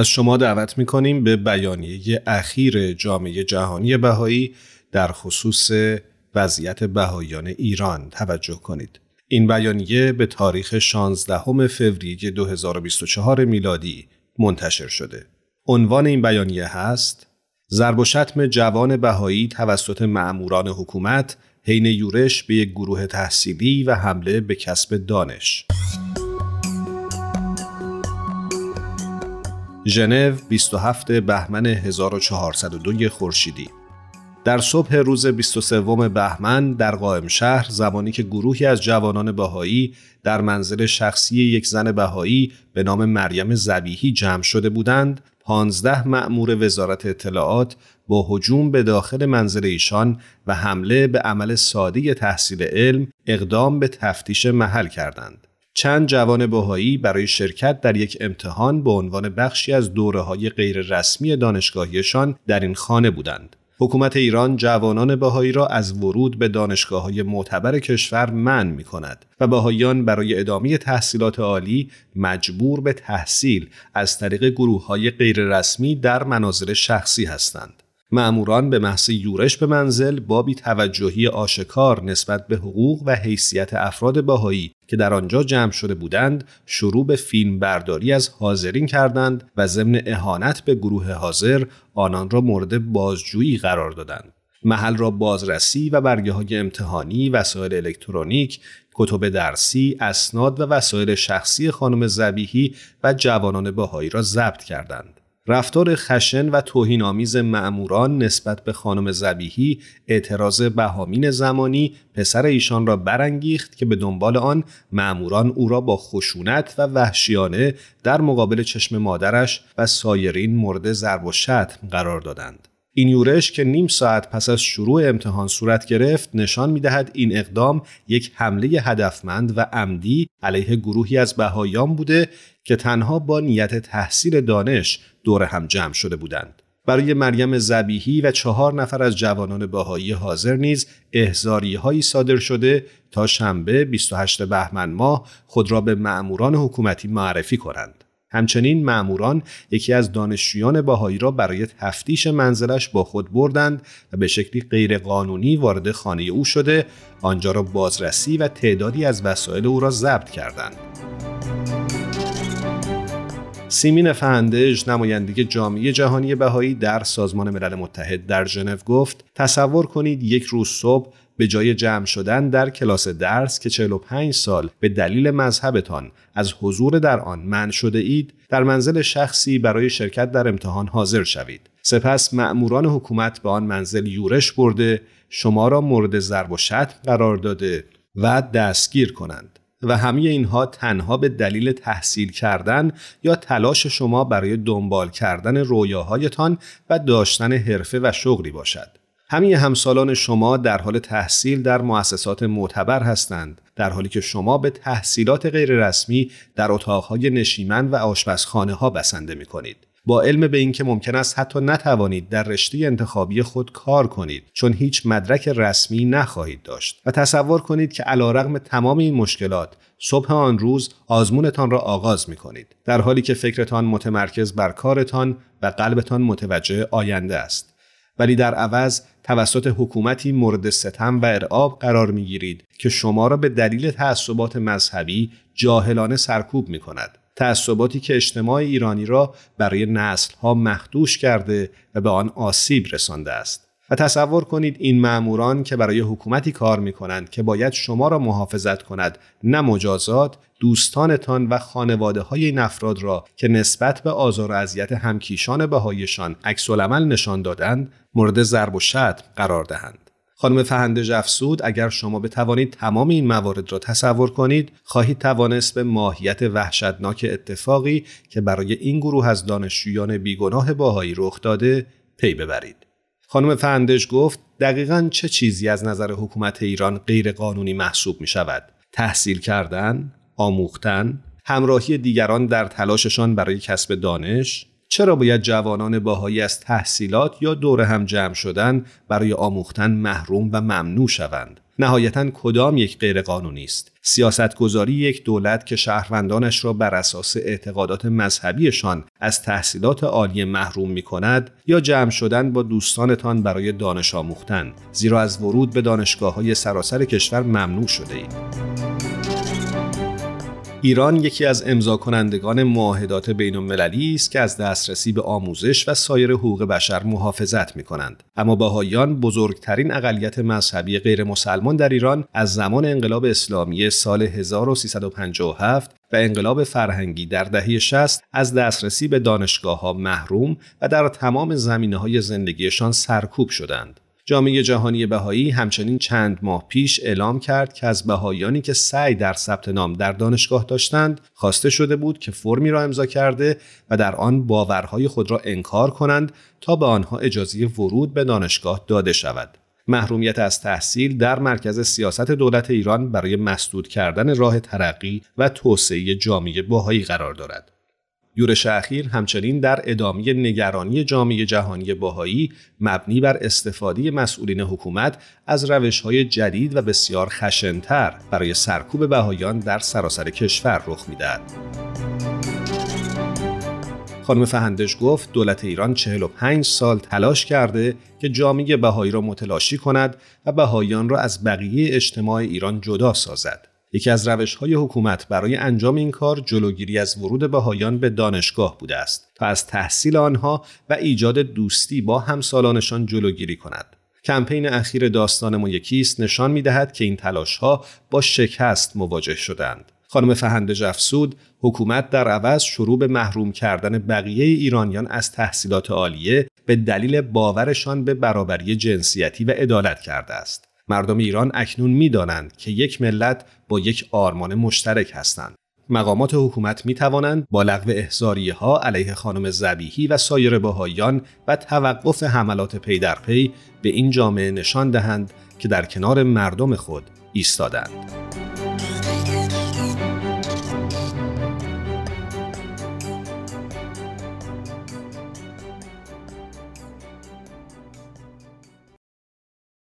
از شما دعوت می‌کنیم به بیانیه اخیر جامعه جهانی بهائی در خصوص وضعیت بهائیان ایران توجه کنید. این بیانیه به تاریخ 16 فوریه 2024 میلادی منتشر شده. عنوان این بیانیه هست: ضرب و شتم جوان بهائی توسط مأموران حکومت حین یورش به یک گروه تحصیلی و حمله به کسب دانش. ژنو، 27 بهمن 1402 خورشیدی. در صبح روز 23 بهمن در قائمشهر، زمانی که گروهی از جوانان بهائی در منزل شخصی یک زن بهائی به نام مریم ذبیحی جمع شده بودند، 15 مأمور وزارت اطلاعات با هجوم به داخل منزل ایشان و حمله به عمل ساده تحصیل علم اقدام به تفتیش محل کردند. چند جوان بهائی برای شرکت در یک امتحان به عنوان بخشی از دوره‌های غیررسمی دانشگاهیشان در این خانه بودند. حکومت ایران جوانان بهائی را از ورود به دانشگاه‌های معتبر کشور منع می‌کند و بهائیان برای ادامه تحصیلات عالی مجبور به تحصیل از طریق گروه‌های غیررسمی در منازل شخصی هستند. مأموران به محض یورش به منزل با بی‌توجهی آشکار نسبت به حقوق و حیثیت افراد بهائی که در آنجا جمع شده بودند، شروع به فیلم برداری از حاضرین کردند و ضمن اهانت به گروه حاضر آنان را مورد بازجویی قرار دادند. محل را بازرسی و برگه‌های امتحانی، وسایل الکترونیک، کتب درسی، اسناد و وسایل شخصی خانم ذبیحی و جوانان بهائی را ضبط کردند. رفتار خشن و توهین‌آمیز مأموران نسبت به خانم ذبیحی اعتراض بهامین زمانی، پسر ایشان را برانگیخت که به دنبال آن مأموران او را با خشونت و وحشیانه در مقابل چشم مادرش و سایرین مورد ضرب و شتم قرار دادند. این یورش که نیم ساعت پس از شروع امتحان صورت گرفت، نشان می‌دهد این اقدام یک حمله هدفمند و عمدی علیه گروهی از بهائیان بوده که تنها با نیت تحصیل دانش دور هم جمع شده بودند. برای مریم ذبیحی و 4 نفر از جوانان بهائی حاضر نیز احضاریه‌هایی صادر شده تا شنبه 28 بهمن ماه خود را به مأموران حکومتی معرفی کنند. همچنین مأموران یکی از دانشجویان بهائی را برای تفتیش منزلش با خود بردند و به شکلی غیرقانونی وارد خانه او شده، آنجا را بازرسی و تعدادی از وسایل او را ضبط کردند. سیمین فهندژ، نماینده جامعه جهانی بهائی در سازمان ملل متحد در ژنو گفت: تصور کنید یک روز صبح به جای جمع شدن در کلاس درس که 45 سال به دلیل مذهبتان از حضور در آن منع شده اید، در منزل شخصی برای شرکت در امتحان حاضر شوید. سپس مأموران حکومت به آن منزل یورش برده، شما را مورد ضرب و شتم قرار داده و دستگیر کنند. و همه اینها تنها به دلیل تحصیل کردن یا تلاش شما برای دنبال کردن رویاهایتان و داشتن حرفه و شغلی باشد. همه همسالان شما در حال تحصیل در مؤسسات معتبر هستند، در حالی که شما به تحصیلات غیررسمی در اتاقهای نشیمن و آشپزخانه ها بسنده می کنید. با علم به این که ممکن است حتی نتوانید در رشته انتخابی خود کار کنید، چون هیچ مدرک رسمی نخواهید داشت. و تصور کنید که علیرغم تمام این مشکلات، صبح آن روز آزمونتان را آغاز می کنید، در حالی که فکرتان متمرکز بر کارتان و قلبتان متوجه آینده است. ولی در عوض توسط حکومتی مورد ستم و ارعاب قرار می گیرید که شما را به دلیل تعصبات مذهبی جاهلانه سرکوب می کند. تعصباتی که اجتماع ایرانی را برای نسل‌ها مخدوش کرده و به آن آسیب رسانده است. و تصور کنید این مأموران که برای حکومتی کار می‌کنند که باید شما را محافظت کند، نه مجازات، دوستانتان و خانواده‌های این افراد را که نسبت به آزار و اذیت همکیشان بهائیشان عکس‌العمل نشان دادند، مورد ضرب و شتم قرار دهند. خانم فهندژ افزود: اگر شما بتوانید تمام این موارد را تصور کنید، خواهید توانست به ماهیت وحشتناک اتفاقی که برای این گروه از دانشجویان بیگناه بهائی رخ داده پی ببرید. خانم فهندژ گفت: دقیقاً چه چیزی از نظر حکومت ایران غیر قانونی محسوب می شود؟ تحصیل کردن، آموختن، همراهی دیگران در تلاششان برای کسب دانش. چرا باید جوانان بهائی از تحصیلات یا دور هم جمع شدن برای آموختن محروم و ممنوع شوند؟ نهایتاً کدام یک غیرقانونی است؟ سیاستگذاری یک دولت که شهروندانش را بر اساس اعتقادات مذهبیشان از تحصیلات عالی محروم می‌کند، یا جمع شدن با دوستانتان برای دانش آموختن، زیرا از ورود به دانشگاه‌های سراسر کشور ممنوع شده اید. ایران یکی از امضاکنندگان معاهدات بین‌المللی است که از دسترسی به آموزش و سایر حقوق بشر محافظت می‌کنند، اما بهائیان بزرگترین اقلیت مذهبی غیر مسلمان در ایران از زمان انقلاب اسلامی سال 1357 و انقلاب فرهنگی در دهه 60 از دسترسی به دانشگاه‌ها محروم و در تمام زمینه‌های زندگیشان سرکوب شدند. جامعه جهانی بهائی همچنین چند ماه پیش اعلام کرد که از بهائیانی که سعی در ثبت نام در دانشگاه داشتند خواسته شده بود که فرمی را امضا کرده و در آن باورهای خود را انکار کنند تا به آنها اجازه ورود به دانشگاه داده شود. محرومیت از تحصیل در مرکز سیاست دولت ایران برای مسدود کردن راه ترقی و توسعه جامعه بهائی قرار دارد. یورش اخیر همچنین در ادامه نگرانی جامعه جهانی بهائی مبنی بر استفاده مسئولین حکومت از روش‌های جدید و بسیار خشن‌تر برای سرکوب بهائیان در سراسر کشور رخ می‌دهد. خانم فهندش گفت دولت ایران 45 سال تلاش کرده که جامعه بهائی را متلاشی کند و بهائیان را از بقیه اجتماع ایران جدا سازد. یکی از روش‌های حکومت برای انجام این کار جلوگیری از ورود بهائیان به دانشگاه بوده است تا از تحصیل آنها و ایجاد دوستی با همسالانشان جلوگیری کند. کمپین اخیر داستان ما یکیست نشان می‌دهد که این تلاش‌ها با شکست مواجه شدند. خانم فهندژ افسود حکومت در عوض شروع به محروم کردن بقیه ایرانیان از تحصیلات عالیه به دلیل باورشان به برابری جنسیتی و عدالت کرده است. مردم ایران اکنون می‌دانند که یک ملت با یک آرمان مشترک هستند. مقامات حکومت می‌توانند با لغو احضاریه‌ها علیه خانم ذبیحی و سایر بهائیان و توقف حملات پی در پی به این جامعه نشان دهند که در کنار مردم خود ایستادند.